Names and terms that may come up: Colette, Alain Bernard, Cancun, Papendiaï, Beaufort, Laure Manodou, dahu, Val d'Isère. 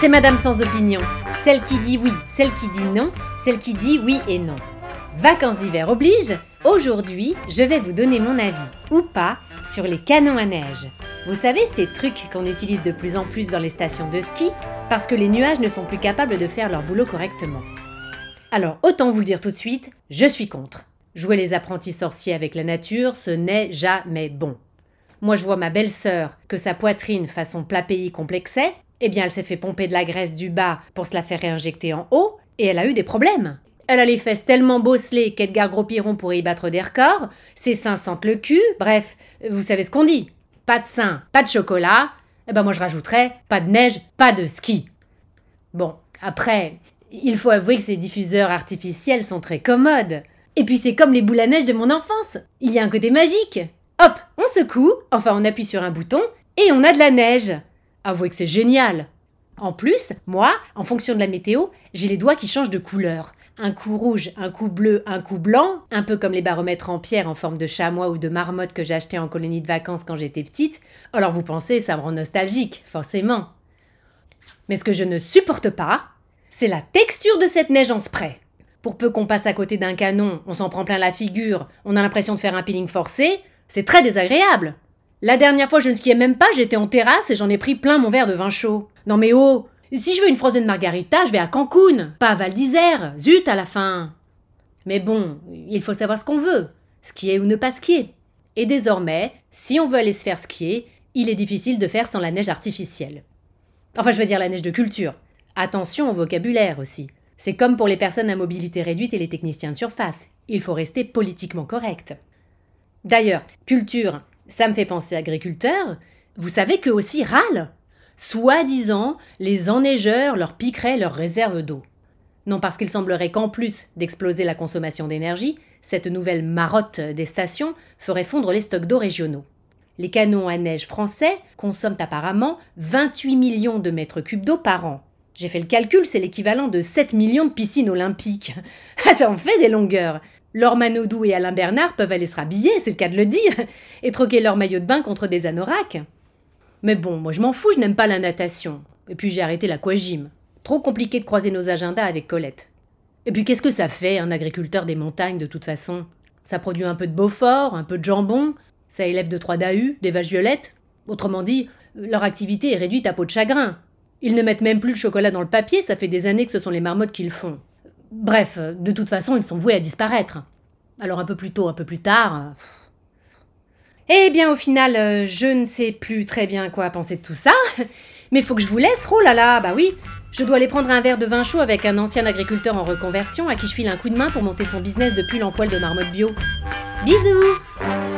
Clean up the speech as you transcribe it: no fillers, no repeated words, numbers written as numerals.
C'est Madame sans opinion, celle qui dit oui, celle qui dit non, celle qui dit oui et non. Vacances d'hiver oblige, aujourd'hui, je vais vous donner mon avis, ou pas, sur les canons à neige. Vous savez, ces trucs qu'on utilise de plus en plus dans les stations de ski, parce que les nuages ne sont plus capables de faire leur boulot correctement. Alors, autant vous le dire tout de suite, je suis contre. Jouer les apprentis sorciers avec la nature, ce n'est jamais bon. Moi, je vois ma belle-sœur que sa poitrine façon plat pays complexait, eh bien, elle s'est fait pomper de la graisse du bas pour se la faire réinjecter en haut, et elle a eu des problèmes. Elle a les fesses tellement bosselées qu'Edgar Gros-Piron pourrait y battre des records, ses seins sentent le cul, bref, vous savez ce qu'on dit. Pas de seins, pas de chocolat, eh ben moi je rajouterais pas de neige, pas de ski. Bon, après, il faut avouer que ces diffuseurs artificiels sont très commodes. Et puis c'est comme les boules à neige de mon enfance, il y a un côté magique. Hop, on secoue, enfin on appuie sur un bouton, et on a de la neige. Avouez que c'est génial. En plus, moi, en fonction de la météo, j'ai les doigts qui changent de couleur. Un coup rouge, un coup bleu, un coup blanc, un peu comme les baromètres en pierre en forme de chamois ou de marmotte que j'achetais en colonie de vacances quand j'étais petite. Alors vous pensez, ça me rend nostalgique, forcément. Mais ce que je ne supporte pas, c'est la texture de cette neige en spray. Pour peu qu'on passe à côté d'un canon, on s'en prend plein la figure, on a l'impression de faire un peeling forcé, c'est très désagréable. La dernière fois, je ne skiais même pas, j'étais en terrasse et j'en ai pris plein mon verre de vin chaud. Non mais oh! Si je veux une frozen margarita, je vais à Cancun, pas à Val d'Isère, zut à la fin. Mais bon, il faut savoir ce qu'on veut, skier ou ne pas skier. Et désormais, si on veut aller se faire skier, il est difficile de faire sans la neige artificielle. Enfin, je veux dire la neige de culture. Attention au vocabulaire aussi. C'est comme pour les personnes à mobilité réduite et les techniciens de surface. Il faut rester politiquement correct. D'ailleurs, culture, ça me fait penser agriculteur. Vous savez qu'eux aussi râlent. Soi-disant, les enneigeurs leur piqueraient leurs réserves d'eau. Non, parce qu'il semblerait qu'en plus d'exploser la consommation d'énergie, cette nouvelle marotte des stations ferait fondre les stocks d'eau régionaux. Les canons à neige français consomment apparemment 28 millions de mètres cubes d'eau par an. J'ai fait le calcul, c'est l'équivalent de 7 millions de piscines olympiques. Ah, ça en fait des longueurs. Laure Manodou et Alain Bernard peuvent aller se rhabiller, c'est le cas de le dire, et troquer leur maillot de bain contre des anoraks. Mais bon, moi je m'en fous, je n'aime pas la natation. Et puis j'ai arrêté l'aquagym. Trop compliqué de croiser nos agendas avec Colette. Et puis qu'est-ce que ça fait, un agriculteur des montagnes de toute façon? Ça produit un peu de Beaufort, un peu de jambon, ça élève 2-3 dahus, des vaches violettes. Autrement dit, leur activité est réduite à peau de chagrin. Ils ne mettent même plus le chocolat dans le papier, ça fait des années que ce sont les marmottes qui le font. Bref, de toute façon, ils sont voués à disparaître. Alors un peu plus tôt, un peu plus tard... Eh bien, au final, je ne sais plus très bien quoi penser de tout ça, mais faut que je vous laisse, oh là là, bah oui, je dois aller prendre un verre de vin chaud avec un ancien agriculteur en reconversion à qui je file un coup de main pour monter son business depuis l'empoil de marmotte bio. Bisous!